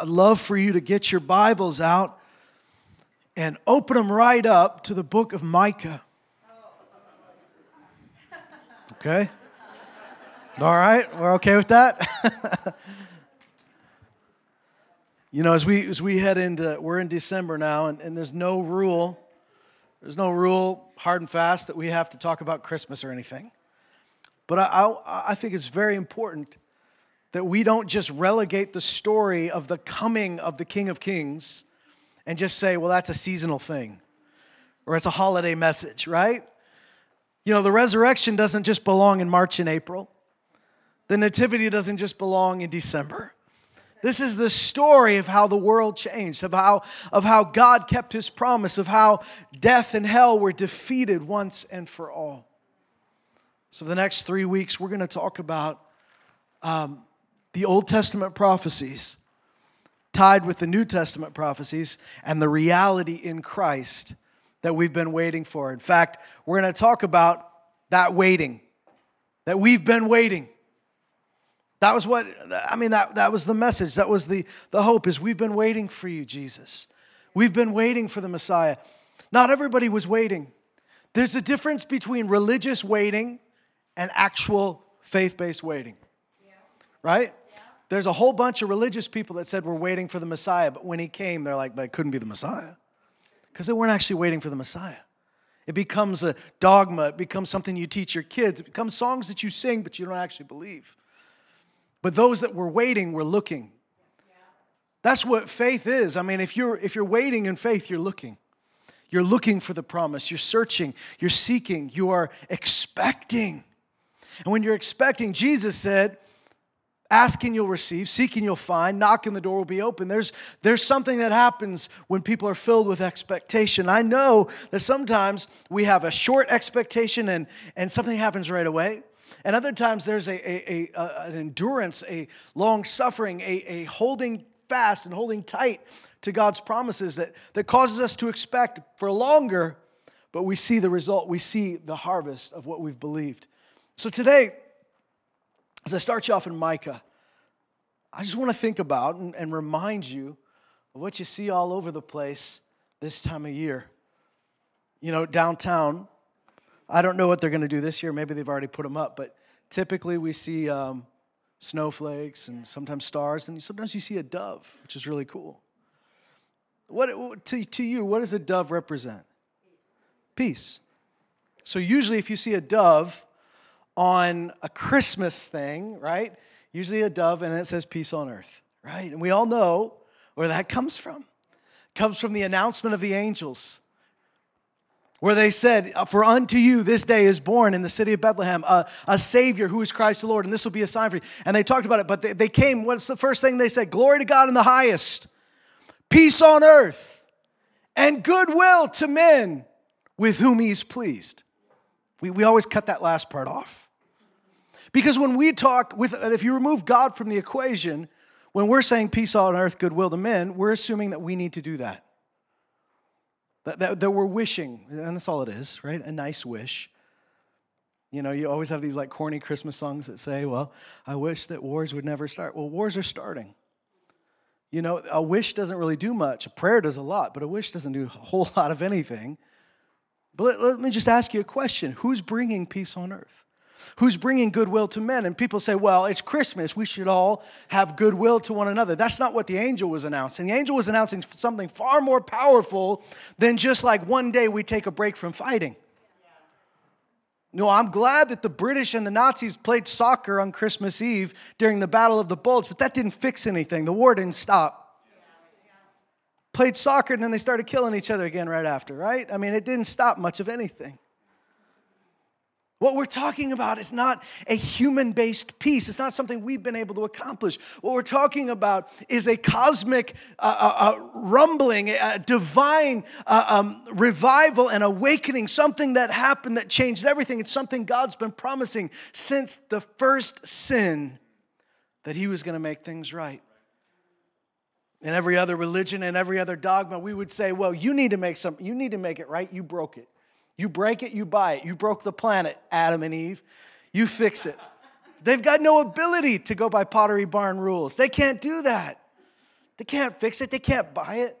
I'd love for you to get your Bibles out and open them right up to the book of Micah. Okay? All right? We're okay with that? You know, as we head into, we're in December now, and there's no rule hard and fast that we have to talk about Christmas or anything. But I think it's very important that we don't just relegate the story of the coming of the King of Kings and just say, well, that's a seasonal thing, or it's a holiday message, right? You know, the resurrection doesn't just belong in March and April. The nativity doesn't just belong in December. This is the story of how the world changed, of how God kept his promise, of how death and hell were defeated once and for all. So for the next 3 weeks, we're going to talk about the Old Testament prophecies tied with the New Testament prophecies and the reality in Christ that we've been waiting for. In fact, we're going to talk about that waiting, that we've been waiting. That was what, I mean, that was the message. That was the hope, is we've been waiting for you, Jesus. We've been waiting for the Messiah. Not everybody was waiting. There's a difference between religious waiting and actual faith-based waiting, right? Yeah. There's a whole bunch of religious people that said, we're waiting for the Messiah. But when he came, they're like, but it couldn't be the Messiah, because they weren't actually waiting for the Messiah. It becomes a dogma. It becomes something you teach your kids. It becomes songs that you sing, but you don't actually believe. But those that were waiting were looking. That's what faith is. I mean, if you're waiting in faith, you're looking. You're looking for the promise. You're searching. You're seeking. You are expecting. And when you're expecting, Jesus said, ask and you'll receive. Seek and you'll find. Knock and the door will be open. There's something that happens when people are filled with expectation. I know that sometimes we have a short expectation and something happens right away. And other times there's an endurance, a long suffering, a holding fast and holding tight to God's promises that causes us to expect for longer, but we see the result. We see the harvest of what we've believed. So today, as I start you off in Micah, I just want to think about and remind you of what you see all over the place this time of year. You know, downtown, I don't know what they're going to do this year. Maybe they've already put them up. But typically we see snowflakes and sometimes stars. And sometimes you see a dove, which is really cool. What to you, what does a dove represent? Peace. So usually if you see a dove on a Christmas thing, right, usually a dove and it says peace on earth, right? And we all know where that comes from. It comes from the announcement of the angels, where they said, for unto you this day is born in the city of Bethlehem a Savior who is Christ the Lord, and this will be a sign for you. And they talked about it, but they came, what's the first thing they said? Glory to God in the highest, peace on earth, and goodwill to men with whom he's pleased. We always cut that last part off. Because when we talk, if you remove God from the equation, when we're saying peace on earth, goodwill to men, we're assuming that we need to do that. That we're wishing, and that's all it is, right? A nice wish. You know, you always have these like corny Christmas songs that say, well, I wish that wars would never start. Well, wars are starting. You know, a wish doesn't really do much. A prayer does a lot, but a wish doesn't do a whole lot of anything. But let me just ask you a question. Who's bringing peace on earth? Who's bringing goodwill to men? And people say, well, it's Christmas. We should all have goodwill to one another. That's not what the angel was announcing. The angel was announcing something far more powerful than just like one day we take a break from fighting. No, I'm glad that the British and the Nazis played soccer on Christmas Eve during the Battle of the Bulge, but that didn't fix anything. The war didn't stop. Played soccer and then they started killing each other again right after, right? I mean, it didn't stop much of anything. What we're talking about is not a human-based peace. It's not something we've been able to accomplish. What we're talking about is a cosmic rumbling, a divine revival and awakening, something that happened that changed everything. It's something God's been promising since the first sin, that he was going to make things right. In every other religion and every other dogma, we would say, well, you need to make it right. You broke it. You break it, you buy it. You broke the planet, Adam and Eve. You fix it. They've got no ability to go by Pottery Barn rules. They can't do that. They can't fix it. They can't buy it.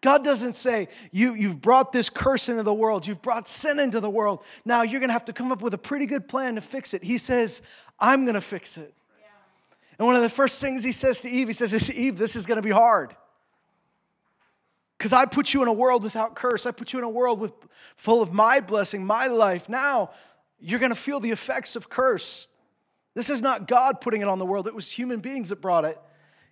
God doesn't say, you've brought this curse into the world. You've brought sin into the world. Now you're going to have to come up with a pretty good plan to fix it. He says, I'm going to fix it. Yeah. And one of the first things he says to Eve, he says, Eve, this is going to be hard. Because I put you in a world without curse. I put you in a world full of my blessing, my life. Now you're going to feel the effects of curse. This is not God putting it on the world. It was human beings that brought it.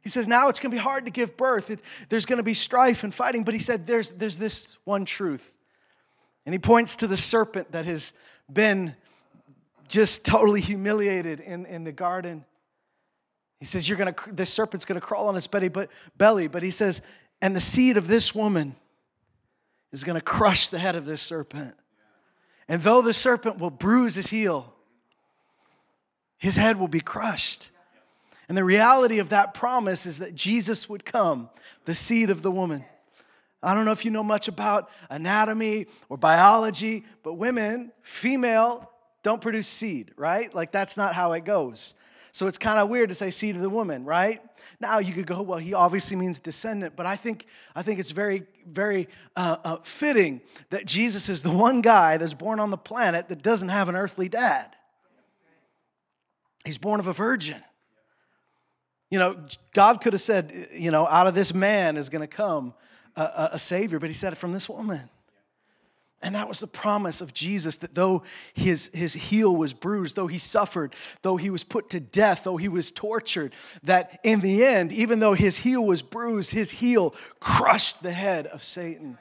He says, now it's going to be hard to give birth. There's going to be strife and fighting. But he said, there's this one truth. And he points to the serpent that has been just totally humiliated in the garden. He says, the serpent's going to crawl on his belly. But he says, and the seed of this woman is going to crush the head of this serpent. And though the serpent will bruise his heel, his head will be crushed. And the reality of that promise is that Jesus would come, the seed of the woman. I don't know if you know much about anatomy or biology, but women, female, don't produce seed, right? Like, that's not how it goes. So it's kind of weird to say seed of the woman, right? Now you could go, well, he obviously means descendant, but I think it's very, very fitting that Jesus is the one guy that's born on the planet that doesn't have an earthly dad. He's born of a virgin. You know, God could have said, you know, out of this man is going to come a savior, but he said it from this woman. And that was the promise of Jesus, that though his heel was bruised, though he suffered, though he was put to death, though he was tortured, that in the end, even though his heel was bruised, his heel crushed the head of Satan,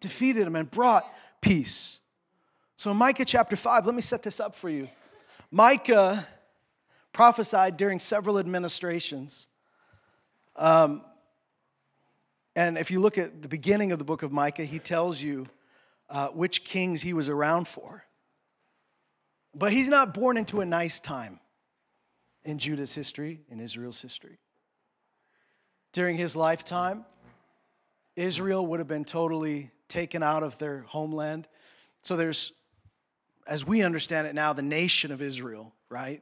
defeated him, and brought peace. So in Micah chapter 5, let me set this up for you. Micah prophesied during several administrations. And if you look at the beginning of the book of Micah, he tells you which kings he was around for. But he's not born into a nice time in Judah's history, in Israel's history. During his lifetime, Israel would have been totally taken out of their homeland. So there's, as we understand it now, the nation of Israel, right?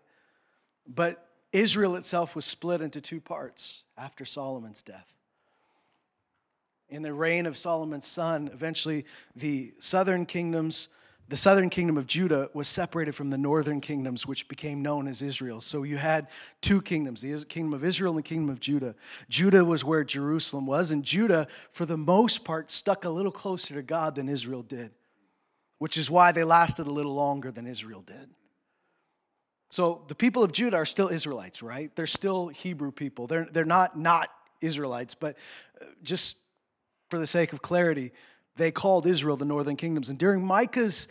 But Israel itself was split into two parts after Solomon's death. In the reign of Solomon's son, eventually the southern kingdom of Judah was separated from the northern kingdoms, which became known as Israel. So you had two kingdoms, the kingdom of Israel and the kingdom of Judah. Judah was where Jerusalem was, and Judah, for the most part, stuck a little closer to God than Israel did, which is why they lasted a little longer than Israel did. So the people of Judah are still Israelites, right? They're still Hebrew people. They're not Israelites, but just for the sake of clarity, they called Israel the northern kingdoms. And during Micah's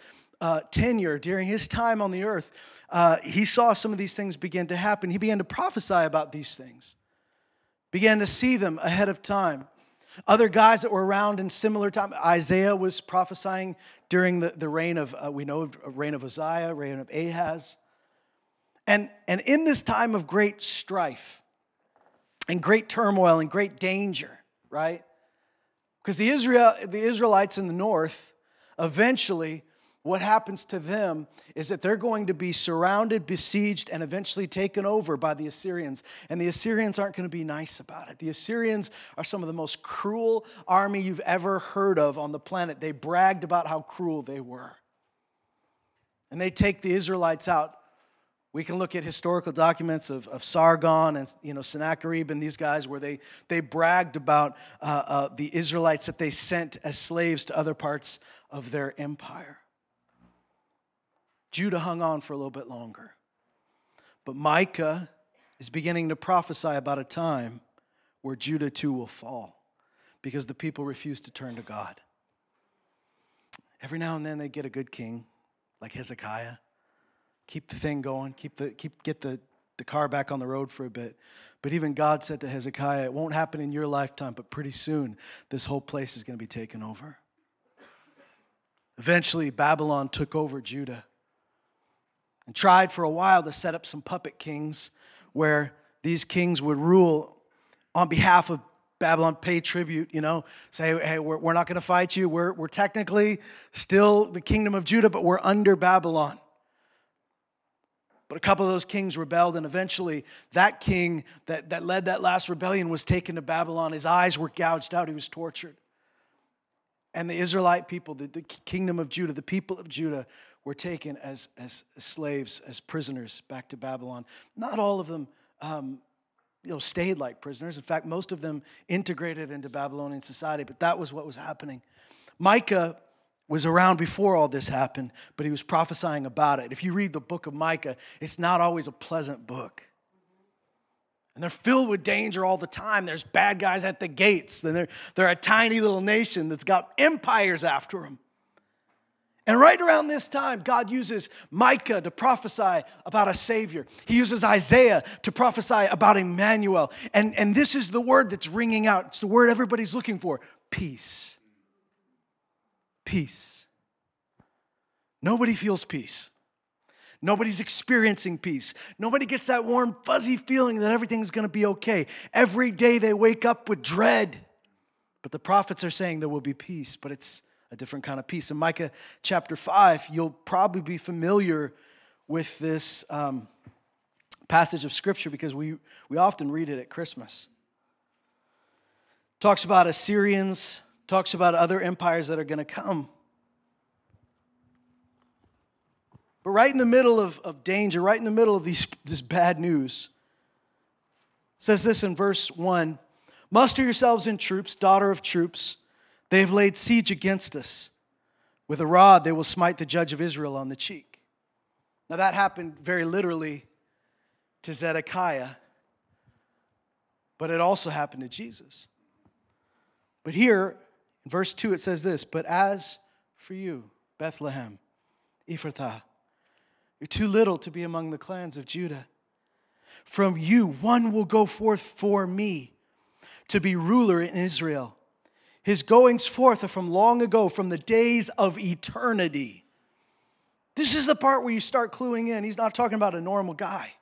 tenure, during his time on the earth, he saw some of these things begin to happen. He began to prophesy about these things, began to see them ahead of time. Other guys that were around in similar time, Isaiah was prophesying during the reign of, reign of Uzziah, reign of Ahaz. And in this time of great strife and great turmoil and great danger, right? Because the Israelites in the north, eventually what happens to them is that they're going to be surrounded, besieged, and eventually taken over by the Assyrians. And the Assyrians aren't going to be nice about it. The Assyrians are some of the most cruel army you've ever heard of on the planet. They bragged about how cruel they were. And they take the Israelites out. We can look at historical documents of Sargon and, you know, Sennacherib and these guys where they bragged about the Israelites that they sent as slaves to other parts of their empire. Judah hung on for a little bit longer. But Micah is beginning to prophesy about a time where Judah too will fall because the people refuse to turn to God. Every now and then they get a good king like Hezekiah. Keep the thing going, get the car back on the road for a bit. But even God said to Hezekiah, it won't happen in your lifetime, but pretty soon this whole place is going to be taken over. Eventually, Babylon took over Judah and tried for a while to set up some puppet kings where these kings would rule on behalf of Babylon, pay tribute, you know, say, hey, we're not going to fight you. We're technically still the kingdom of Judah, but we're under Babylon. But a couple of those kings rebelled, and eventually that king that led that last rebellion was taken to Babylon. His eyes were gouged out. He was tortured. And the Israelite people, the kingdom of Judah, the people of Judah were taken as slaves, as prisoners back to Babylon. Not all of them stayed like prisoners. In fact, most of them integrated into Babylonian society, but that was what was happening. Micah was around before all this happened, but he was prophesying about it. If you read the book of Micah, it's not always a pleasant book. And they're filled with danger all the time. There's bad guys at the gates. And they're a tiny little nation that's got empires after them. And right around this time, God uses Micah to prophesy about a Savior. He uses Isaiah to prophesy about Emmanuel. And this is the word that's ringing out. It's the word everybody's looking for. Peace. Peace. Nobody feels peace. Nobody's experiencing peace. Nobody gets that warm, fuzzy feeling that everything's going to be okay. Every day they wake up with dread. But the prophets are saying there will be peace, but it's a different kind of peace. In Micah chapter 5, you'll probably be familiar with this passage of Scripture because we often read it at Christmas. Talks about Assyrians. Talks about other empires that are going to come. But right in the middle of danger, right in the middle of this bad news, it says this in verse 1, "Muster yourselves in troops, daughter of troops. They have laid siege against us. With a rod they will smite the judge of Israel on the cheek." Now that happened very literally to Zedekiah, but it also happened to Jesus. But here, in verse 2, it says this, "But as for you, Bethlehem, Ephrathah, you're too little to be among the clans of Judah. From you one will go forth for me to be ruler in Israel. His goings forth are from long ago, from the days of eternity." This is the part where you start cluing in. He's not talking about a normal guy.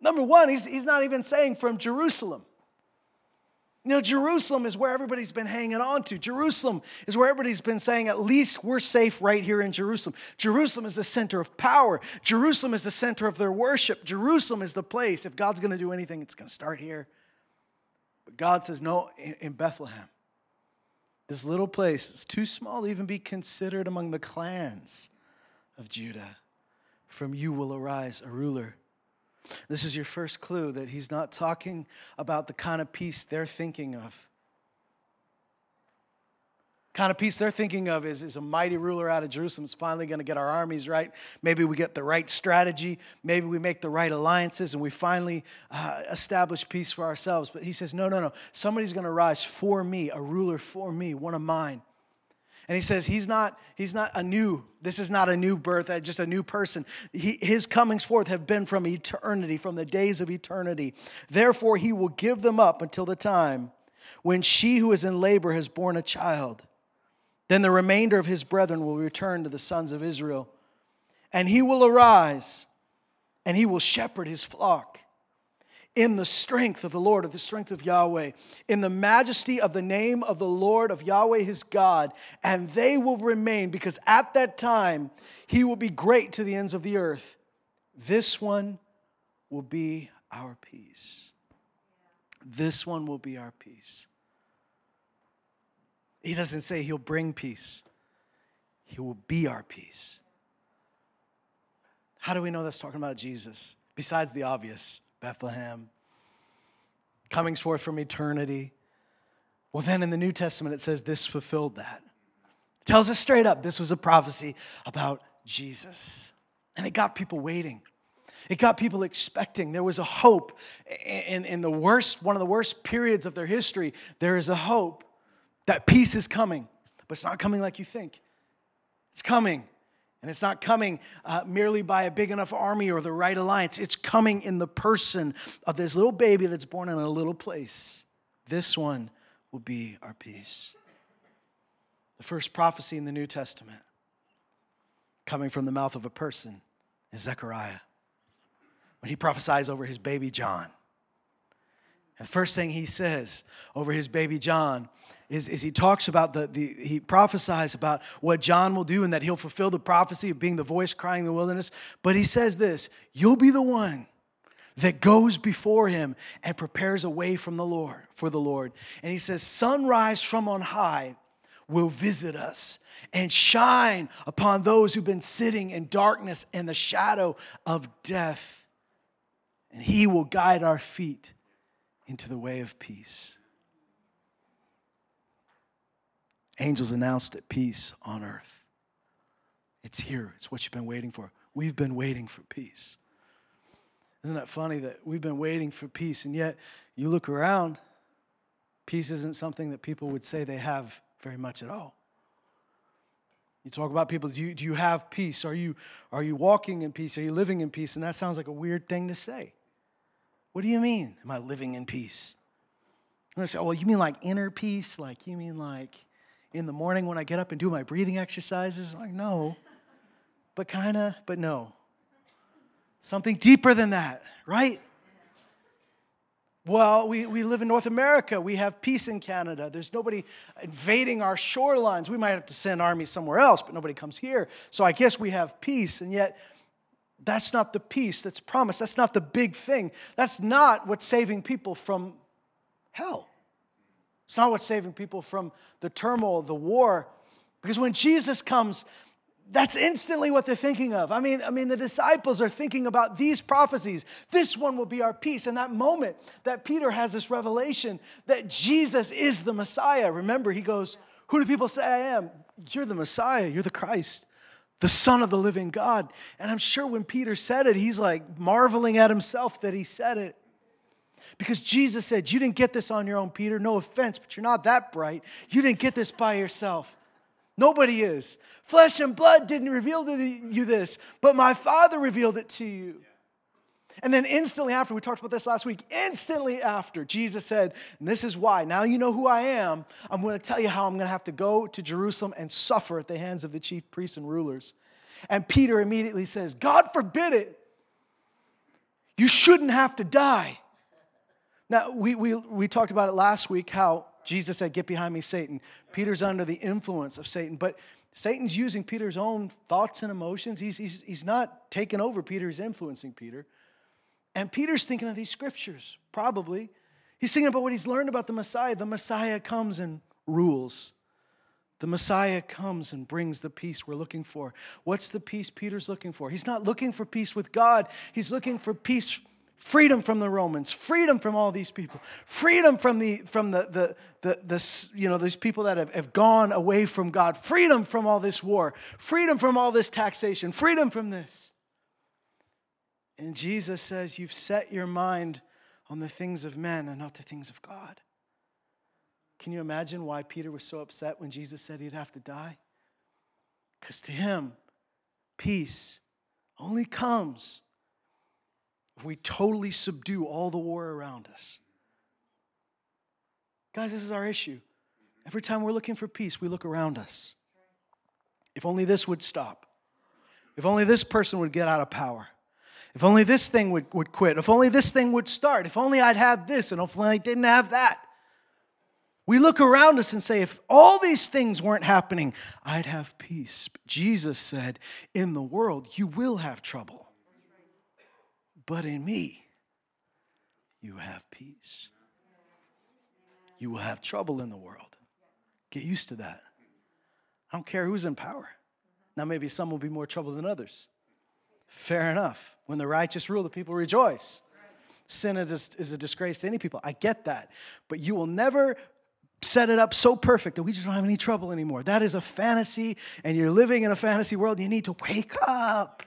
Number one, he's not even saying from Jerusalem. You know, Jerusalem is where everybody's been hanging on to. Jerusalem is where everybody's been saying, at least we're safe right here in Jerusalem. Jerusalem is the center of power. Jerusalem is the center of their worship. Jerusalem is the place. If God's going to do anything, it's going to start here. But God says, no, in Bethlehem. This little place is too small to even be considered among the clans of Judah. From you will arise a ruler. This is your first clue that he's not talking about the kind of peace they're thinking of. The kind of peace they're thinking of is a mighty ruler out of Jerusalem is finally going to get our armies right. Maybe we get the right strategy. Maybe we make the right alliances and we finally establish peace for ourselves. But he says, no. Somebody's going to rise for me, a ruler for me, one of mine. And he says, this is not a new birth, just a new person. His comings forth have been from eternity, from the days of eternity. Therefore, he will give them up until the time when she who is in labor has borne a child. Then the remainder of his brethren will return to the sons of Israel. And he will arise, and he will shepherd his flock in the strength of the Lord, of the strength of Yahweh, in the majesty of the name of the Lord, of Yahweh his God, and they will remain, because at that time he will be great to the ends of the earth. This one will be our peace. This one will be our peace. He doesn't say he'll bring peace. He will be our peace. How do we know that's talking about Jesus, besides the obvious? Bethlehem, comings forth from eternity. Well, then in the New Testament, it says this fulfilled that. It tells us straight up this was a prophecy about Jesus. And it got people waiting. It got people expecting. There was a hope in one of the worst periods of their history. There is a hope that peace is coming, but it's not coming like you think. It's coming. And it's not coming merely by a big enough army or the right alliance. It's coming in the person of this little baby that's born in a little place. This one will be our peace. The first prophecy in the New Testament, coming from the mouth of a person, is Zechariah, when he prophesies over his baby John. The first thing he says over his baby John is he talks about he prophesies about what John will do and that he'll fulfill the prophecy of being the voice crying in the wilderness. But he says this, you'll be the one that goes before him and prepares a way for the Lord. And he says, sunrise from on high will visit us and shine upon those who've been sitting in darkness and the shadow of death. And he will guide our feet into the way of peace. Angels announced at peace on earth. It's here. It's what you've been waiting for. We've been waiting for peace. Isn't that funny that we've been waiting for peace, and yet you look around, peace isn't something that people would say they have very much at all. You talk about people, do you have peace? Are you walking in peace? Are you living in peace? And that sounds like a weird thing to say. What do you mean, am I living in peace? And I say, oh, well, you mean like inner peace? Like you mean like in the morning when I get up and do my breathing exercises? I'm like, no, but kind of, but no. Something deeper than that, right? Well, we live in North America. We have peace in Canada. There's nobody invading our shorelines. We might have to send armies somewhere else, but nobody comes here. So I guess we have peace, and yet that's not the peace that's promised. That's not the big thing. That's not what's saving people from hell. It's not what's saving people from the turmoil, the war. Because when Jesus comes, that's instantly what they're thinking of. I mean, the disciples are thinking about these prophecies. This one will be our peace. And that moment that Peter has this revelation that Jesus is the Messiah. Remember, he goes, who do people say I am? You're the Messiah. You're the Christ, the Son of the living God. And I'm sure when Peter said it, he's like marveling at himself that he said it. Because Jesus said, you didn't get this on your own, Peter. No offense, but you're not that bright. You didn't get this by yourself. Nobody is. Flesh and blood didn't reveal to you this, but my Father revealed it to you. And then instantly after, we talked about this last week, instantly after, Jesus said, and this is why, now you know who I am, I'm going to tell you how I'm going to have to go to Jerusalem and suffer at the hands of the chief priests and rulers. And Peter immediately says, God forbid it. You shouldn't have to die. Now, we talked about it last week, how Jesus said, get behind me, Satan. Peter's under the influence of Satan, but Satan's using Peter's own thoughts and emotions. He's not taking over Peter. He's influencing Peter. And Peter's thinking of these scriptures, probably. He's thinking about what he's learned about the Messiah. The Messiah comes and rules. The Messiah comes and brings the peace we're looking for. What's the peace Peter's looking for? He's not looking for peace with God. He's looking for peace, freedom from the Romans, freedom from all these people, freedom from these people that have gone away from God, freedom from all this war, freedom from all this taxation, freedom from this. And Jesus says, you've set your mind on the things of men and not the things of God. Can you imagine why Peter was so upset when Jesus said he'd have to die? Because to him, peace only comes if we totally subdue all the war around us. Guys, this is our issue. Every time we're looking for peace, we look around us. If only this would stop. If only this person would get out of power. If only this thing would quit. If only this thing would start. If only I'd have this, and if only I didn't have that. We look around us and say, if all these things weren't happening, I'd have peace. But Jesus said, in the world, you will have trouble. But in me, you have peace. You will have trouble in the world. Get used to that. I don't care who's in power. Now, maybe some will be more trouble than others. Fair enough. When the righteous rule, the people rejoice. Sin is a disgrace to any people. I get that. But you will never set it up so perfect that we just don't have any trouble anymore. That is a fantasy, and you're living in a fantasy world. You need to wake up.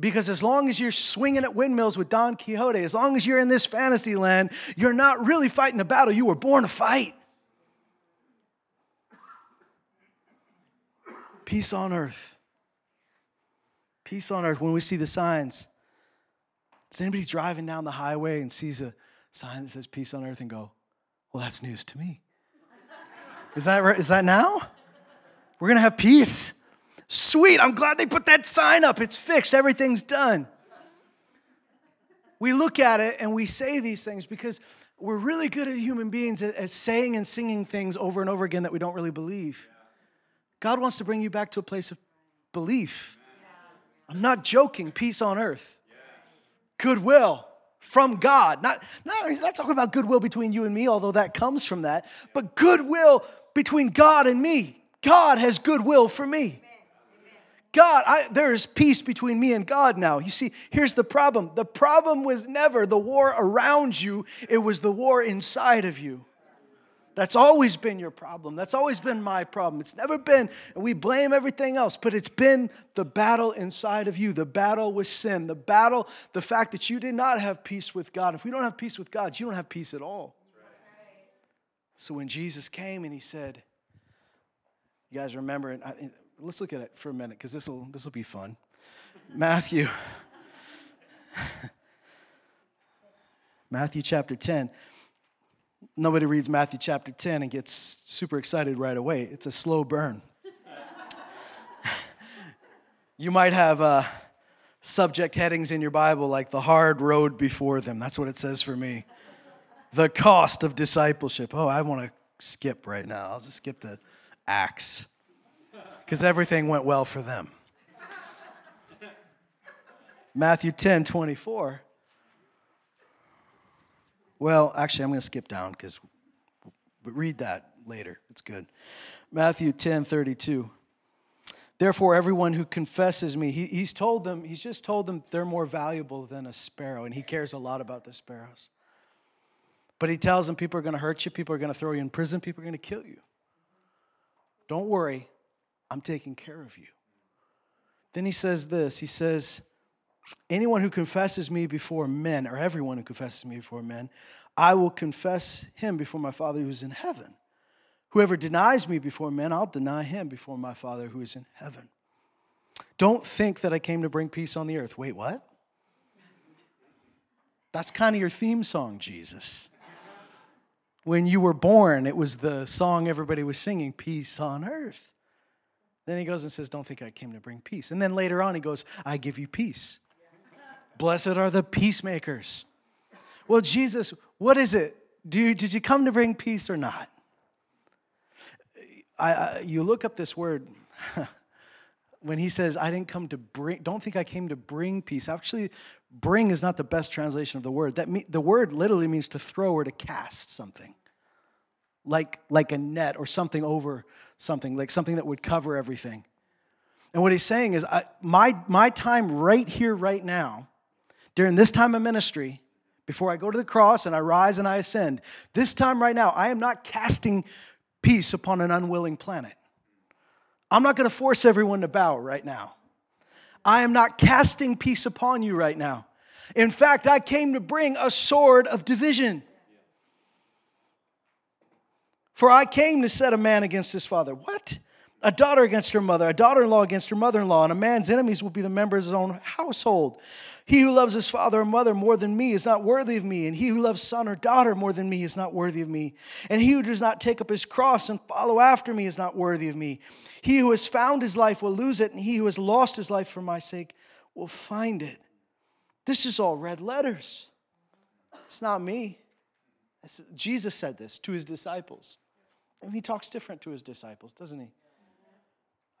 Because as long as you're swinging at windmills with Don Quixote, as long as you're in this fantasy land, you're not really fighting the battle. You were born to fight. Peace on earth. Peace on earth when we see the signs. Is anybody driving down the highway and sees a sign that says peace on earth and go, well, that's news to me. Is that now? We're going to have peace. Sweet, I'm glad they put that sign up. It's fixed. Everything's done. We look at it and we say these things because We're really good at human beings at saying and singing things over and over again that we don't really believe. God wants to bring you back to a place of belief. I'm not joking. Peace on earth. Goodwill from God. Not he's not talking about goodwill between you and me, although that comes from that, but goodwill between God and me. God has goodwill for me. God, there is peace between me and God now. You see, here's the problem. The problem was never the war around you. It was the war inside of you. That's always been your problem. That's always been my problem. It's never been, and we blame everything else, but it's been the battle inside of you, the battle with sin, the battle, the fact that you did not have peace with God. If we don't have peace with God, you don't have peace at all. So when Jesus came and he said, you guys remember, let's look at it for a minute because this will be fun. Matthew chapter 10. Nobody reads Matthew chapter 10 and gets super excited right away. It's a slow burn. You might have subject headings in your Bible like the hard road before them. That's what it says for me. The cost of discipleship. Oh, I want to skip right now. I'll just skip the Acts because everything went well for them. Matthew 10:24. Well, actually, I'm going to skip down because we'll read that later. It's good. Matthew 10:32. Therefore, everyone who confesses me, he's just told them they're more valuable than a sparrow, and he cares a lot about the sparrows. But he tells them people are going to hurt you, people are going to throw you in prison, people are going to kill you. Don't worry, I'm taking care of you. Then he says this, anyone who confesses me before men, or everyone who confesses me before men, I will confess him before my Father who is in heaven. Whoever denies me before men, I'll deny him before my Father who is in heaven. Don't think that I came to bring peace on the earth. Wait, what? That's kind of your theme song, Jesus. When you were born, it was the song everybody was singing, peace on earth. Then he goes and says, don't think I came to bring peace. And then later on he goes, I give you peace. Blessed are the peacemakers. Well, Jesus, what is it? Did you come to bring peace or not? You look up this word when he says, don't think I came to bring peace. Actually, bring is not the best translation of the word. The word literally means to throw or to cast something, like a net or something over something, like something that would cover everything. And what he's saying is, my time right here, right now, during this time of ministry, before I go to the cross and I rise and I ascend, this time right now, I am not casting peace upon an unwilling planet. I'm not going to force everyone to bow right now. I am not casting peace upon you right now. In fact, I came to bring a sword of division. For I came to set a man against his father. What? A daughter against her mother, a daughter-in-law against her mother-in-law, and a man's enemies will be the members of his own household. He who loves his father or mother more than me is not worthy of me, and he who loves son or daughter more than me is not worthy of me. And he who does not take up his cross and follow after me is not worthy of me. He who has found his life will lose it, and he who has lost his life for my sake will find it. This is all red letters. It's not me. Jesus said this to his disciples. And he talks different to his disciples, doesn't he?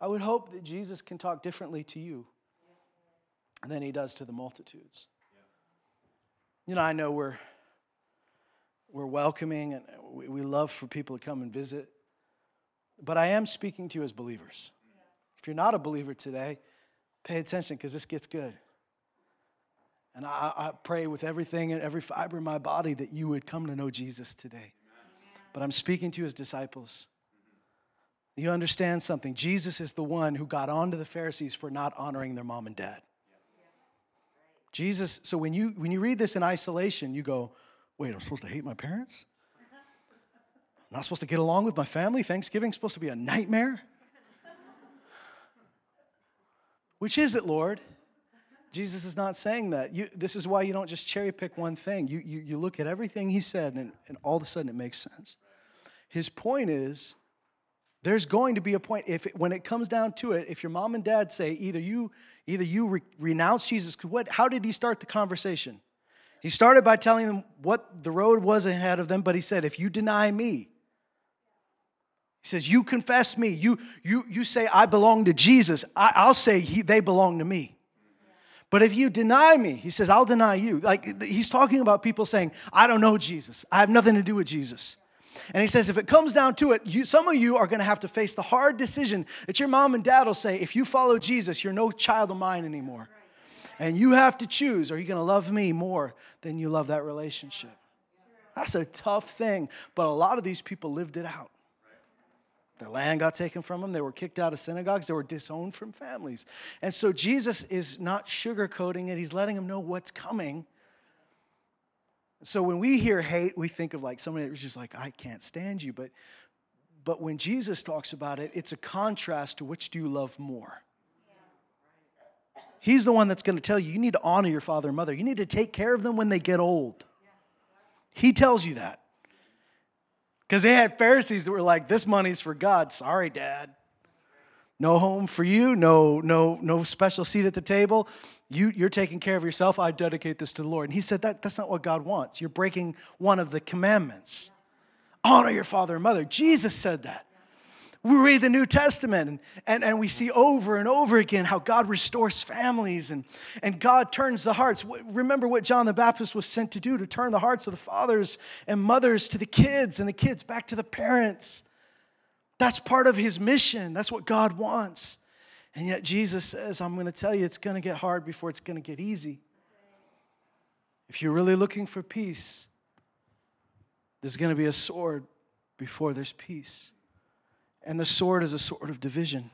I would hope that Jesus can talk differently to you than he does to the multitudes. You know, I know we're welcoming and we love for people to come and visit, but I am speaking to you as believers. If you're not a believer today, pay attention because this gets good. And I pray with everything and every fiber in my body that you would come to know Jesus today. Amen. But I'm speaking to his disciples. You understand something. Jesus is the one who got on to the Pharisees for not honoring their mom and dad. Jesus, so when you read this in isolation, you go, wait, I'm supposed to hate my parents? I'm not supposed to get along with my family? Thanksgiving's supposed to be a nightmare? Which is it, Lord? Jesus is not saying that. This is why you don't just cherry pick one thing. You look at everything he said, and all of a sudden it makes sense. His point is, there's going to be a point when it comes down to it. If your mom and dad say either you renounce Jesus, how did he start the conversation? He started by telling them what the road was ahead of them, but he said, if you deny me, he says, you confess me. You say, I belong to Jesus. I'll say they belong to me. But if you deny me, he says, I'll deny you. Like, he's talking about people saying, I don't know Jesus. I have nothing to do with Jesus. And he says, if it comes down to it, some of you are going to have to face the hard decision that your mom and dad will say, if you follow Jesus, you're no child of mine anymore. And you have to choose, are you going to love me more than you love that relationship? That's a tough thing. But a lot of these people lived it out. Their land got taken from them. They were kicked out of synagogues. They were disowned from families. And so Jesus is not sugarcoating it. He's letting them know what's coming. So when we hear hate, we think of like somebody that's just like, I can't stand you. But when Jesus talks about it, it's a contrast to which do you love more. He's the one that's going to tell you, you need to honor your father and mother. You need to take care of them when they get old. He tells you that. Because they had Pharisees that were like, this money's for God. Sorry, Dad. No home for you. No special seat at the table. You're taking care of yourself. I dedicate this to the Lord. And he said, that's not what God wants. You're breaking one of the commandments. Honor your father and mother. Jesus said that. We read the New Testament and we see over and over again how God restores families and God turns the hearts. Remember what John the Baptist was sent to do, to turn the hearts of the fathers and mothers to the kids and the kids back to the parents. That's part of his mission. That's what God wants. And yet Jesus says, I'm going to tell you, it's going to get hard before it's going to get easy. If you're really looking for peace, there's going to be a sword before there's peace. And the sword is a sword of division.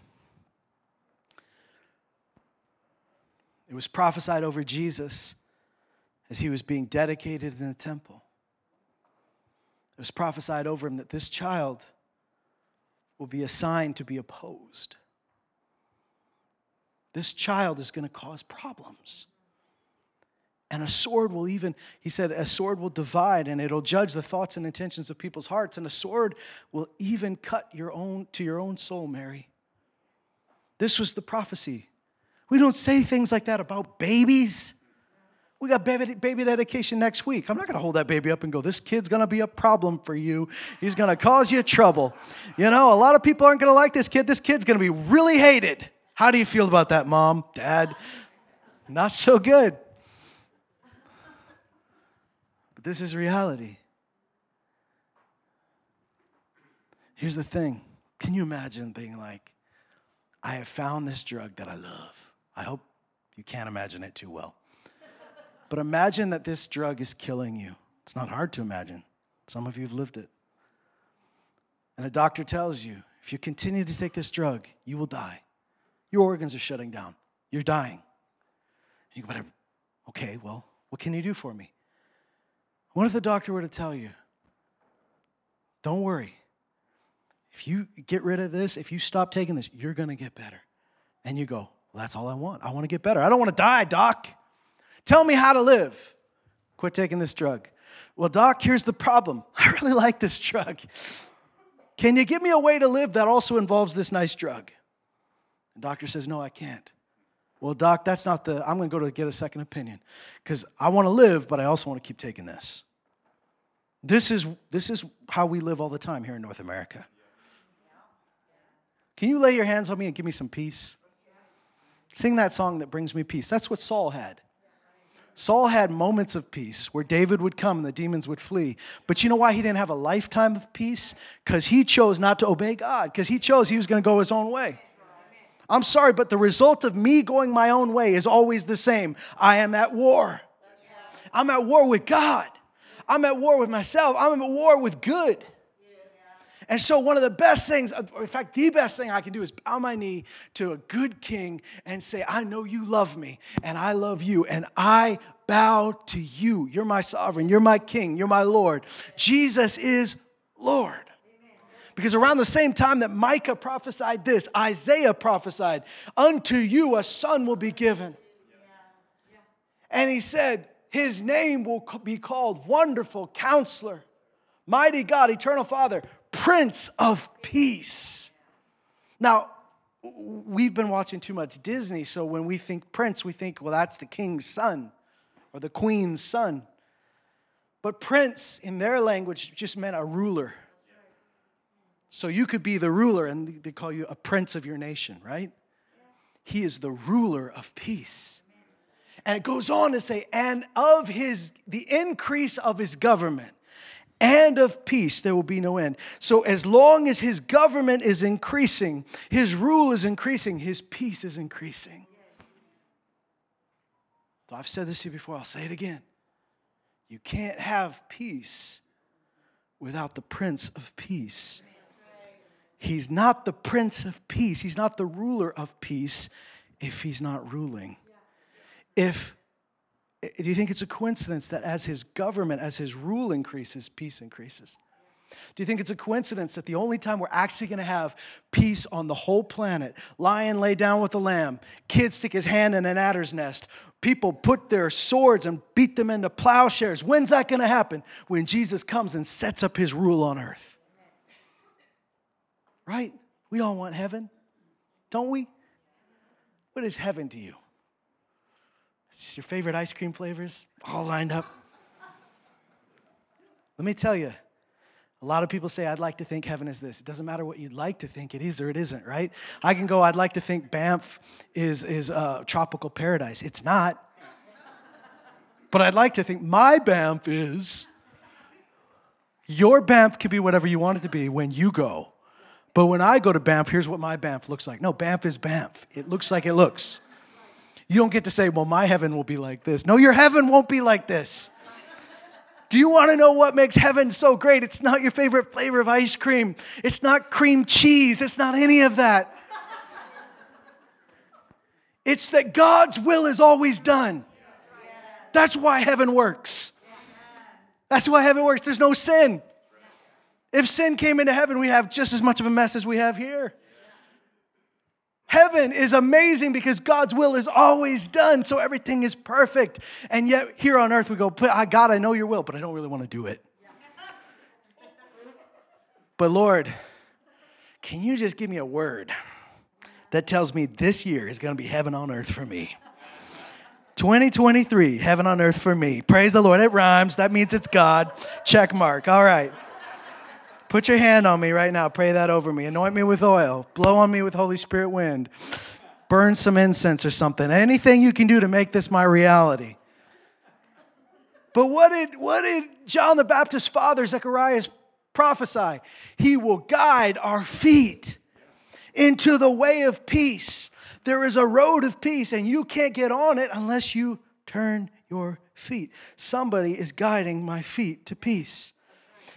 It was prophesied over Jesus as he was being dedicated in the temple. It was prophesied over him that this child will be a sign to be opposed. This child is going to cause problems. And a sword will even, he said, a sword will divide and it'll judge the thoughts and intentions of people's hearts. And a sword will even cut your own soul, Mary. This was the prophecy. We don't say things like that about babies. We got baby dedication next week. I'm not going to hold that baby up and go, this kid's going to be a problem for you. He's going to cause you trouble. You know, a lot of people aren't going to like this kid. This kid's going to be really hated. How do you feel about that, Mom, Dad? Not so good. This is reality. Here's the thing. Can you imagine being like, I have found this drug that I love. I hope you can't imagine it too well. But imagine that this drug is killing you. It's not hard to imagine. Some of you have lived it. And a doctor tells you, if you continue to take this drug, you will die. Your organs are shutting down. You're dying. And you go, but okay, well, what can you do for me? What if the doctor were to tell you, don't worry, if you get rid of this, if you stop taking this, you're going to get better. And you go, well, that's all I want. I want to get better. I don't want to die, Doc. Tell me how to live. Quit taking this drug. Well, Doc, here's the problem. I really like this drug. Can you give me a way to live that also involves this nice drug? The doctor says, no, I can't. Well, Doc, that's not the, I'm going to go to get a second opinion because I want to live, but I also want to keep taking this. This is how we live all the time here in North America. Can you lay your hands on me and give me some peace? Sing that song that brings me peace. That's what Saul had. Saul had moments of peace where David would come and the demons would flee. But you know why he didn't have a lifetime of peace? Because he chose not to obey God, because he chose he was going to go his own way. I'm sorry, but the result of me going my own way is always the same. I am at war. I'm at war with God. I'm at war with myself. I'm at war with good. And so one of the best things, in fact, the best thing I can do is bow my knee to a good king and say, I know you love me, and I love you, and I bow to you. You're my sovereign. You're my king. You're my Lord. Jesus is Lord. Because around the same time that Micah prophesied this, Isaiah prophesied, unto you a son will be given. And he said, his name will be called Wonderful Counselor, Mighty God, Eternal Father, Prince of Peace. Now, we've been watching too much Disney, so when we think prince, we think, well, that's the king's son or the queen's son. But prince, in their language, just meant a ruler. So you could be the ruler, and they call you a prince of your nation, right? He is the ruler of peace. And it goes on to say, and of his, the increase of his government and of peace, there will be no end. So as long as his government is increasing, his rule is increasing, his peace is increasing. So I've said this to you before, I'll say it again. You can't have peace without the Prince of Peace. He's not the Prince of Peace. He's not the ruler of peace if he's not ruling. Do you think it's a coincidence that as his government, as his rule increases, peace increases? Do you think it's a coincidence that the only time we're actually going to have peace on the whole planet, lion lay down with the lamb, kid stick his hand in an adder's nest, people put their swords and beat them into plowshares. When's that going to happen? When Jesus comes and sets up his rule on earth. Right? We all want heaven, don't we? What is heaven to you? It's just your favorite ice cream flavors all lined up. Let me tell you. A lot of people say, I'd like to think heaven is this. It doesn't matter what you'd like to think it is or it isn't, right? I can go, I'd like to think Banff is a tropical paradise. It's not. But I'd like to think my Banff is. Your Banff can be whatever you want it to be when you go. But when I go to Banff, here's what my Banff looks like. No, Banff is Banff. It looks like it looks. You don't get to say, well, my heaven will be like this. No, your heaven won't be like this. Do you want to know what makes heaven so great? It's not your favorite flavor of ice cream. It's not cream cheese. It's not any of that. It's that God's will is always done. That's why heaven works. That's why heaven works. There's no sin. If sin came into heaven, we'd have just as much of a mess as we have here. Heaven is amazing because God's will is always done, so everything is perfect. And yet here on earth we go, God, I know your will, but I don't really want to do it. But Lord, can you just give me a word that tells me this year is going to be heaven on earth for me? 2023, heaven on earth for me. Praise the Lord. It rhymes. That means it's God. Check mark. All right. Put your hand on me right now. Pray that over me. Anoint me with oil. Blow on me with Holy Spirit wind. Burn some incense or something. Anything you can do to make this my reality. But what did John the Baptist's father, Zechariah, prophesy? He will guide our feet into the way of peace. There is a road of peace, and you can't get on it unless you turn your feet. Somebody is guiding my feet to peace.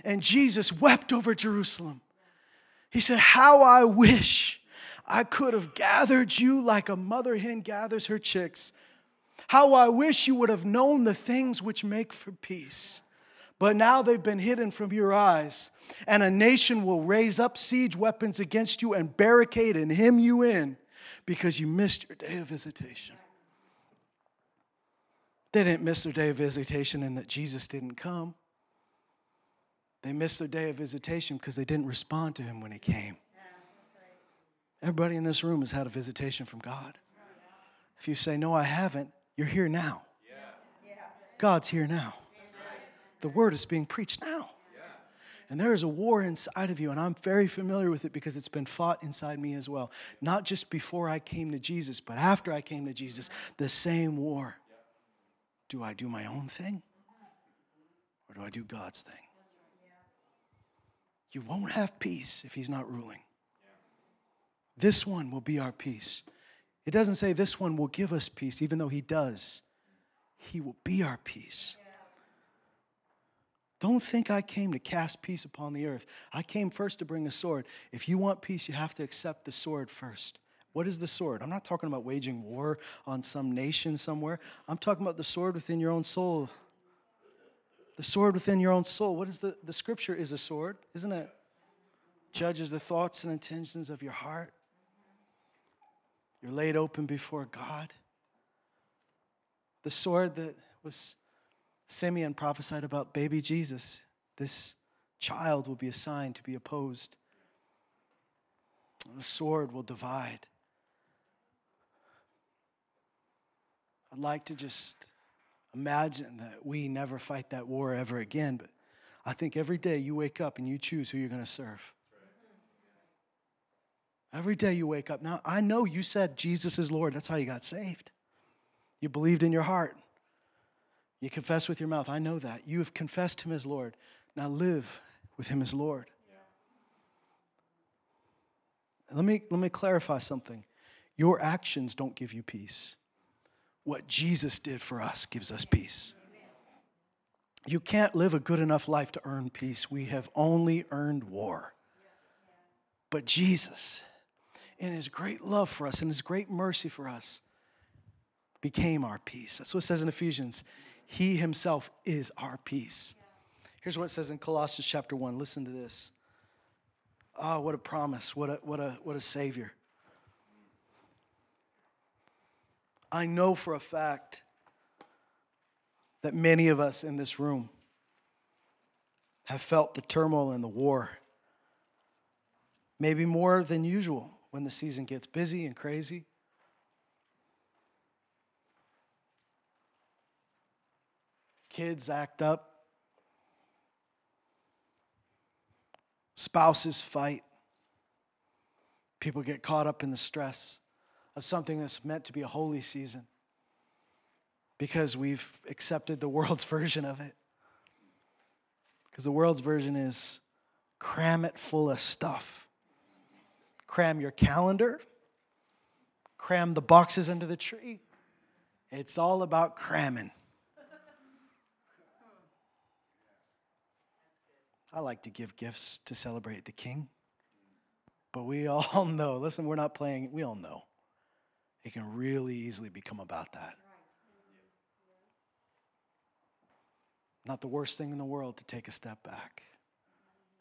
And Jesus wept over Jerusalem. He said, how I wish I could have gathered you like a mother hen gathers her chicks. How I wish you would have known the things which make for peace. But now they've been hidden from your eyes. And a nation will raise up siege weapons against you and barricade and hem you in because you missed your day of visitation. They didn't miss their day of visitation in that Jesus didn't come. They missed their day of visitation because they didn't respond to him when he came. Everybody in this room has had a visitation from God. If you say, no, I haven't, you're here now. God's here now. The word is being preached now. And there is a war inside of you, and I'm very familiar with it because it's been fought inside me as well. Not just before I came to Jesus, but after I came to Jesus, the same war. Do I do my own thing? Or do I do God's thing? You won't have peace if he's not ruling. This one will be our peace. It doesn't say this one will give us peace, even though he does. He will be our peace. Don't think I came to cast peace upon the earth. I came first to bring a sword. If you want peace, you have to accept the sword first. What is the sword? I'm not talking about waging war on some nation somewhere. I'm talking about the sword within your own soul. The sword within your own soul. What is the scripture is a sword, isn't it? Judges the thoughts and intentions of your heart. You're laid open before God. The sword that was Simeon prophesied about baby Jesus. This child will be a sign to be opposed. And the sword will divide. I'd like to just Imagine that we never fight that war ever again. But I think every day you wake up and you choose who you're going to serve. Every day you wake up. Now, I know you said Jesus is Lord. That's how you got saved. You believed in your heart. You confessed with your mouth. I know that. You have confessed him as Lord. Now live with him as Lord. Yeah. Let me clarify something. Your actions don't give you peace. What Jesus did for us gives us peace. You can't live a good enough life to earn peace. We have only earned war. But Jesus, in his great love for us and his great mercy for us, became our peace. That's what it says in Ephesians. He himself is our peace. Here's what it says in Colossians chapter 1. Listen to this. Ah, what a promise. What a Savior. I know for a fact that many of us in this room have felt the turmoil in the war, maybe more than usual when the season gets busy and crazy. Kids act up. Spouses fight. People get caught up in the stress of something that's meant to be a holy season because we've accepted the world's version of it. Because the world's version is cram it full of stuff. Cram your calendar. Cram the boxes under the tree. It's all about cramming. I like to give gifts to celebrate the King. But we all know, listen, we're not playing, we all know. It can really easily become about that. Not the worst thing in the world to take a step back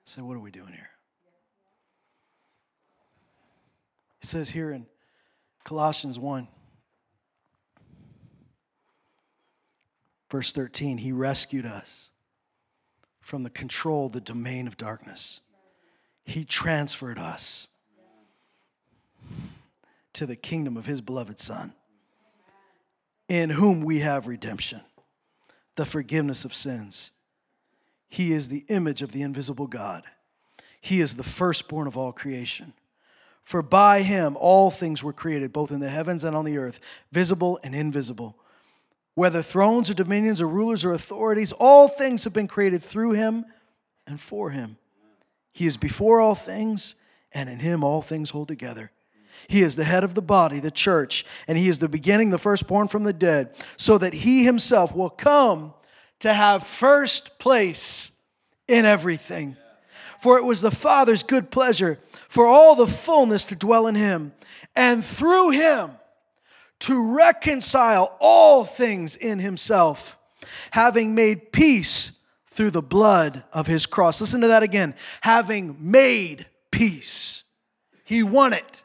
and say, what are we doing here? It says here in Colossians 1, verse 13, he rescued us from the control, the domain of darkness. He transferred us to the kingdom of his beloved Son, in whom we have redemption, the forgiveness of sins. He is the image of the invisible God. He is the firstborn of all creation. For by him all things were created, both in the heavens and on the earth, visible and invisible. Whether thrones or dominions or rulers or authorities, all things have been created through him and for him. He is before all things, and in him all things hold together. He is the head of the body, the church, and he is the beginning, the firstborn from the dead, so that he himself will come to have first place in everything. For it was the Father's good pleasure for all the fullness to dwell in him, and through him to reconcile all things in himself, having made peace through the blood of his cross. Listen to that again. Having made peace. He won it.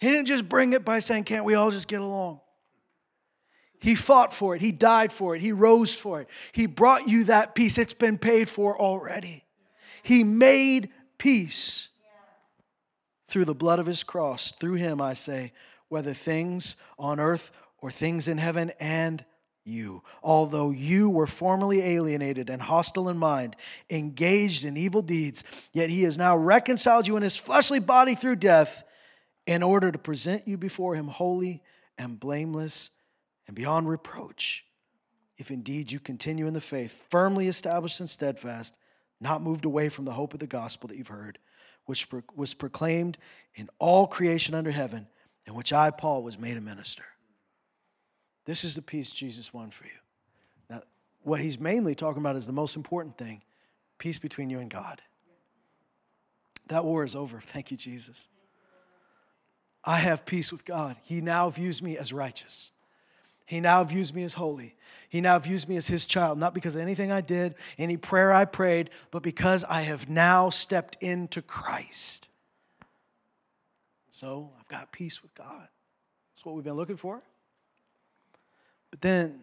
He didn't just bring it by saying, can't we all just get along? He fought for it. He died for it. He rose for it. He brought you that peace. It's been paid for already. He made peace through the blood of his cross. Through him, I say, whether things on earth or things in heaven, and you, although you were formerly alienated and hostile in mind, engaged in evil deeds, yet he has now reconciled you in his fleshly body through death, in order to present you before him holy and blameless and beyond reproach, if indeed you continue in the faith, firmly established and steadfast, not moved away from the hope of the gospel that you've heard, which was proclaimed in all creation under heaven, in which I, Paul, was made a minister. This is the peace Jesus won for you. Now, what he's mainly talking about is the most important thing, peace between you and God. That war is over. Thank you, Jesus. I have peace with God. He now views me as righteous. He now views me as holy. He now views me as his child, not because of anything I did, any prayer I prayed, but because I have now stepped into Christ. So I've got peace with God. That's what we've been looking for. But then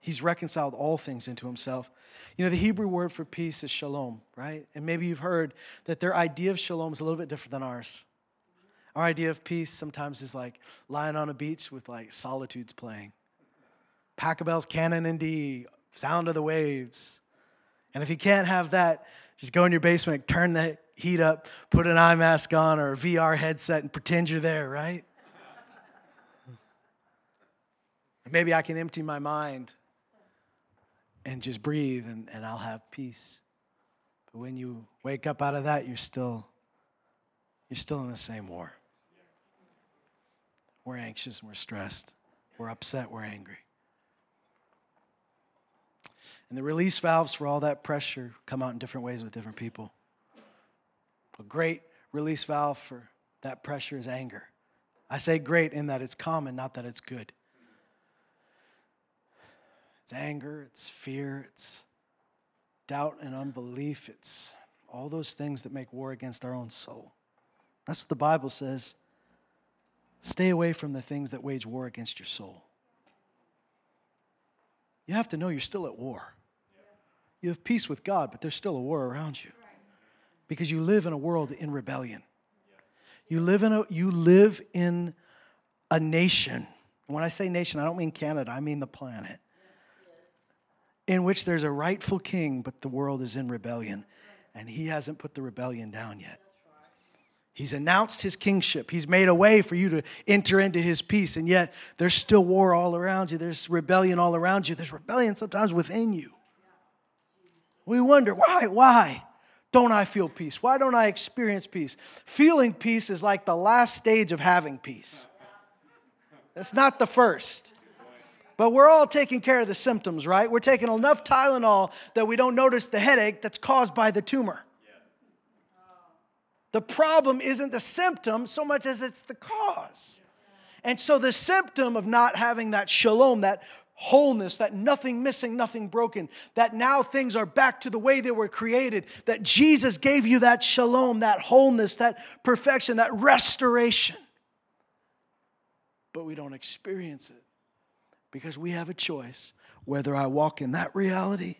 he's reconciled all things into himself. You know, the Hebrew word for peace is shalom, right? And maybe you've heard that their idea of shalom is a little bit different than ours. Our idea of peace sometimes is like lying on a beach with like solitudes playing. Pachelbel's Canon in D, Sound of the Waves. And if you can't have that, just go in your basement, turn the heat up, put an eye mask on or a VR headset and pretend you're there, right? Maybe I can empty my mind and just breathe and I'll have peace. But when you wake up out of that, you're still in the same war. We're anxious and we're stressed. We're upset, we're angry. And the release valves for all that pressure come out in different ways with different people. A great release valve for that pressure is anger. I say great in that it's common, not that it's good. It's anger, it's fear, it's doubt and unbelief. It's all those things that make war against our own soul. That's what the Bible says. Stay away from the things that wage war against your soul. You have to know you're still at war. You have peace with God, but there's still a war around you. Because you live in a world in rebellion. You live in a nation. And when I say nation, I don't mean Canada. I mean the planet. In which there's a rightful king, but the world is in rebellion. And he hasn't put the rebellion down yet. He's announced his kingship. He's made a way for you to enter into his peace. And yet, there's still war all around you. There's rebellion all around you. There's rebellion sometimes within you. We wonder, why don't I feel peace? Why don't I experience peace? Feeling peace is like the last stage of having peace. That's not the first. But we're all taking care of the symptoms, right? We're taking enough Tylenol that we don't notice the headache that's caused by the tumor. The problem isn't the symptom so much as it's the cause. And so the symptom of not having that shalom, that wholeness, that nothing missing, nothing broken, that now things are back to the way they were created, that Jesus gave you that shalom, that wholeness, that perfection, that restoration. But we don't experience it because we have a choice whether I walk in that reality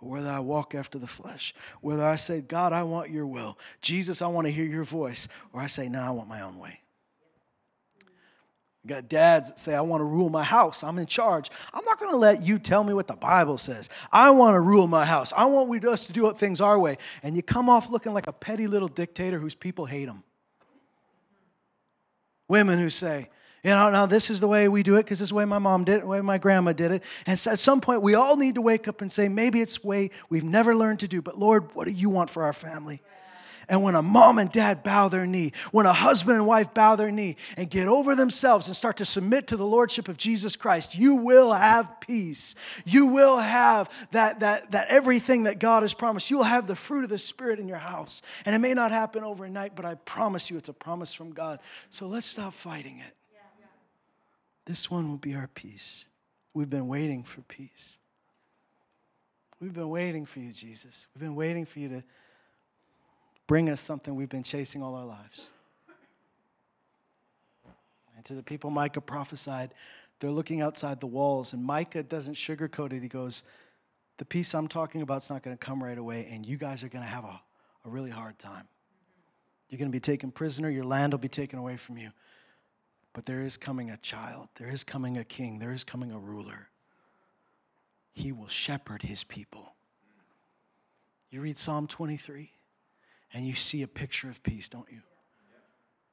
or whether I walk after the flesh, whether I say, God, I want your will. Jesus, I want to hear your voice. Or I say, no, I want my own way. You got dads that say, I want to rule my house. I'm in charge. I'm not going to let you tell me what the Bible says. I want to rule my house. I want us to do things our way. And you come off looking like a petty little dictator whose people hate him. Women who say, you know, now this is the way we do it because this is the way my mom did it, the way my grandma did it. And so at some point, we all need to wake up and say, maybe it's the way we've never learned to do, but Lord, what do you want for our family? And when a mom and dad bow their knee, when a husband and wife bow their knee and get over themselves and start to submit to the lordship of Jesus Christ, you will have peace. You will have that everything that God has promised. You'll have the fruit of the Spirit in your house. And it may not happen overnight, but I promise you it's a promise from God. So let's stop fighting it. This one will be our peace. We've been waiting for peace. We've been waiting for you, Jesus. We've been waiting for you to bring us something we've been chasing all our lives. And to the people Micah prophesied, they're looking outside the walls, and Micah doesn't sugarcoat it. He goes, the peace I'm talking about is not going to come right away, and you guys are going to have a really hard time. You're going to be taken prisoner. Your land will be taken away from you. But there is coming a child, there is coming a king, there is coming a ruler. He will shepherd his people. You read Psalm 23 and you see a picture of peace, don't you?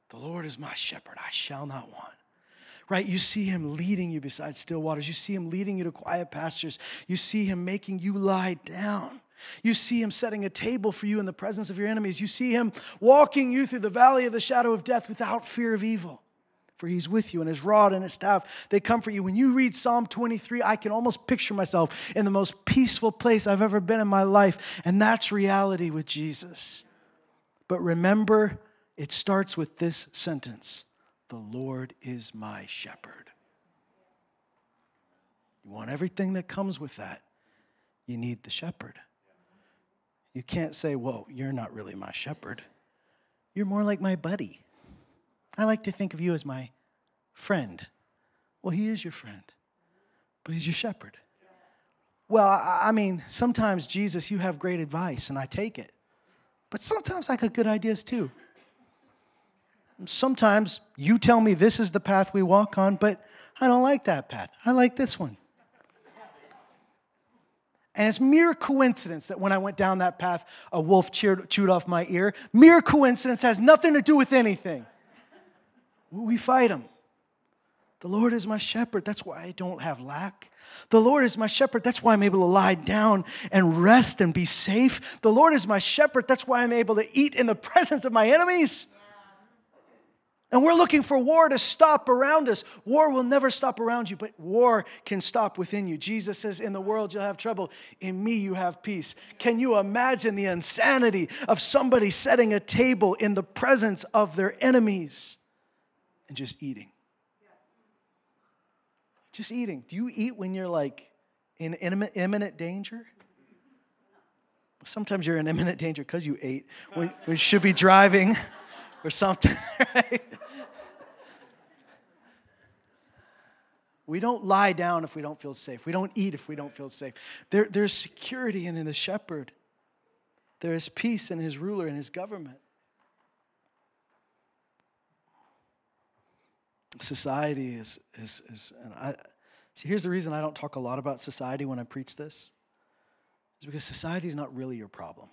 The Lord is my shepherd, I shall not want. Right? You see him leading you beside still waters. You see him leading you to quiet pastures. You see him making you lie down. You see him setting a table for you in the presence of your enemies. You see him walking you through the valley of the shadow of death without fear of evil. For he's with you, and his rod and his staff, they comfort you. When you read Psalm 23, I can almost picture myself in the most peaceful place I've ever been in my life, and that's reality with Jesus. But remember, it starts with this sentence, the Lord is my shepherd. You want everything that comes with that. You need the shepherd. You can't say, well, you're not really my shepherd. You're more like my buddy. I like to think of you as my friend. Well, he is your friend, but he's your shepherd. Well, I mean, sometimes, Jesus, you have great advice, and I take it. But sometimes I got good ideas, too. Sometimes you tell me this is the path we walk on, but I don't like that path. I like this one. And it's mere coincidence that when I went down that path, a wolf chewed off my ear. Mere coincidence has nothing to do with anything. We fight them. The Lord is my shepherd. That's why I don't have lack. The Lord is my shepherd. That's why I'm able to lie down and rest and be safe. The Lord is my shepherd. That's why I'm able to eat in the presence of my enemies. And we're looking for war to stop around us. War will never stop around you, but war can stop within you. Jesus says, in the world you'll have trouble. In me you have peace. Can you imagine the insanity of somebody setting a table in the presence of their enemies and just eating? Just eating. Do you eat when you're like in imminent danger? Sometimes you're in imminent danger because you ate. When you should be driving or something, right? We don't lie down if we don't feel safe. We don't eat if we don't feel safe. There's security in the shepherd. There is peace in his ruler and his government. Society is, here's the reason I don't talk a lot about society when I preach this, is because society is not really your problem.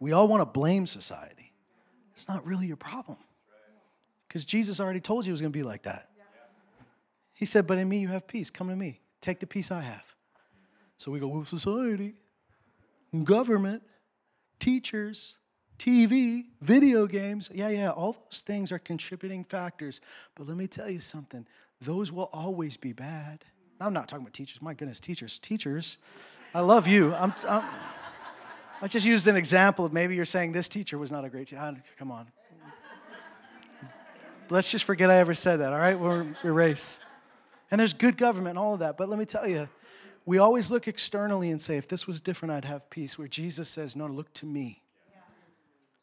We all want to blame society. It's not really your problem. Because Jesus already told you it was going to be like that. He said, but in me you have peace. Come to me. Take the peace I have. So we go, well, society, government, teachers, TV, video games. Yeah, all those things are contributing factors. But let me tell you something. Those will always be bad. I'm not talking about teachers. My goodness, teachers. I love you. I just used an example of maybe you're saying this teacher was not a great teacher. Come on. Let's just forget I ever said that, all right? We'll erase. And there's good government and all of that. But let me tell you, we always look externally and say, if this was different, I'd have peace. Where Jesus says, no, look to me.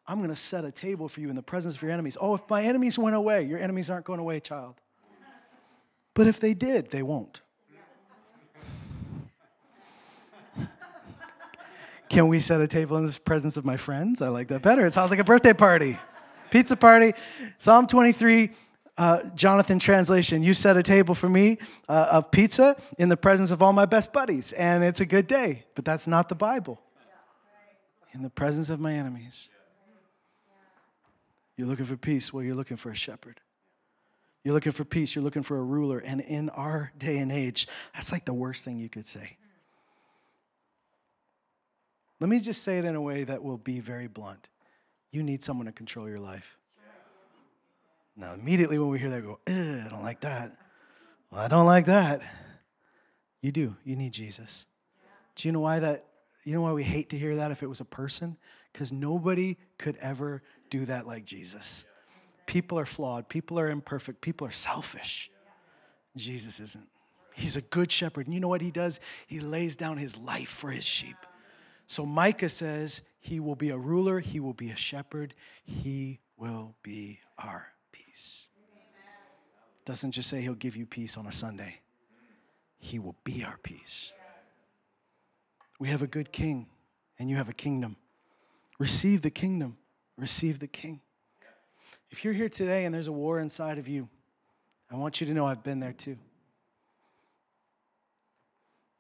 I'm going to set a table for you in the presence of your enemies. Oh, if my enemies went away, your enemies aren't going away, child. But if they did, they won't. Can we set a table in the presence of my friends? I like that better. It sounds like a birthday party. Pizza party. Psalm 23, Jonathan translation. You set a table for me of pizza in the presence of all my best buddies. And it's a good day. But that's not the Bible. In the presence of my enemies. You're looking for peace. Well, you're looking for a shepherd. You're looking for peace. You're looking for a ruler. And in our day and age, that's like the worst thing you could say. Let me just say it in a way that will be very blunt. You need someone to control your life. Now, immediately when we hear that, we go, I don't like that. Well, I don't like that. You do. You need Jesus. Do you know why that? You know why we hate to hear that if it was a person? Because nobody could ever do that like Jesus. People are flawed. People are imperfect. People are selfish. Jesus isn't. He's a good shepherd. And you know what he does? He lays down his life for his sheep. So Micah says he will be a ruler. He will be a shepherd. He will be our peace. It doesn't just say he'll give you peace on a Sunday. He will be our peace. We have a good king, and you have a kingdom. Receive the kingdom. Receive the king. If you're here today and there's a war inside of you, I want you to know I've been there too.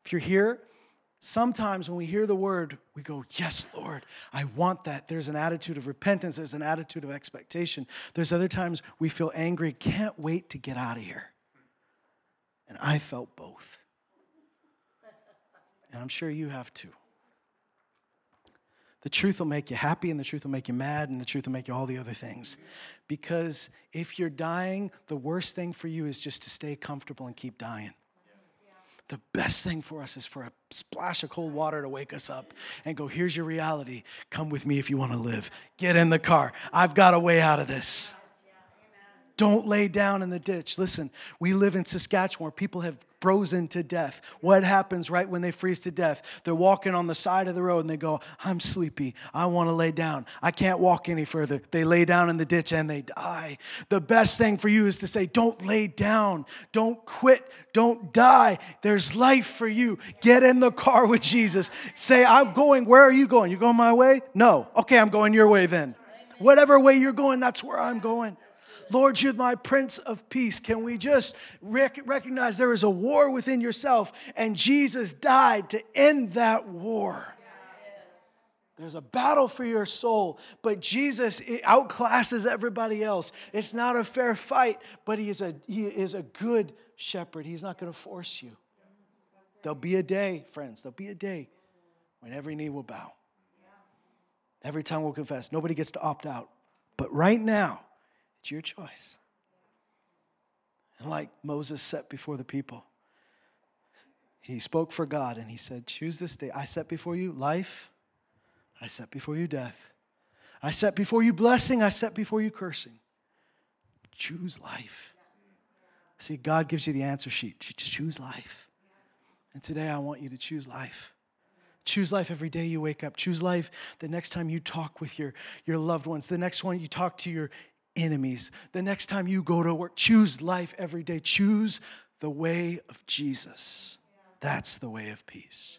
If you're here, sometimes when we hear the word, we go, yes, Lord, I want that. There's an attitude of repentance. There's an attitude of expectation. There's other times we feel angry, can't wait to get out of here. And I felt both. And I'm sure you have too. The truth will make you happy, and the truth will make you mad, and the truth will make you all the other things. Because if you're dying, the worst thing for you is just to stay comfortable and keep dying. The best thing for us is for a splash of cold water to wake us up and go, here's your reality. Come with me if you want to live. Get in the car. I've got a way out of this. Don't lay down in the ditch. Listen, we live in Saskatchewan where people have frozen to death. What happens right when they freeze to death? They're walking on the side of the road and they go, I'm sleepy. I want to lay down. I can't walk any further. They lay down in the ditch and they die. The best thing for you is to say, don't lay down. Don't quit. Don't die. There's life for you. Get in the car with Jesus. Say, I'm going. Where are you going? You going my way? No. Okay, I'm going your way then. Whatever way you're going, that's where I'm going. Lord, you're my Prince of Peace. Can we just recognize there is a war within yourself, and Jesus died to end that war. There's a battle for your soul, but Jesus outclasses everybody else. It's not a fair fight, but he is a good shepherd. He's not going to force you. There'll be a day, friends, there'll be a day when every knee will bow. Every tongue will confess. Nobody gets to opt out. But right now, it's your choice. And like Moses set before the people, he spoke for God and he said, choose this day. I set before you life. I set before you death. I set before you blessing. I set before you cursing. Choose life. See, God gives you the answer sheet. Choose life. And today I want you to choose life. Choose life every day you wake up. Choose life the next time you talk with your loved ones. The next one you talk to your enemies. The next time you go to work. Choose life every day. Choose the way of Jesus. That's the way of peace.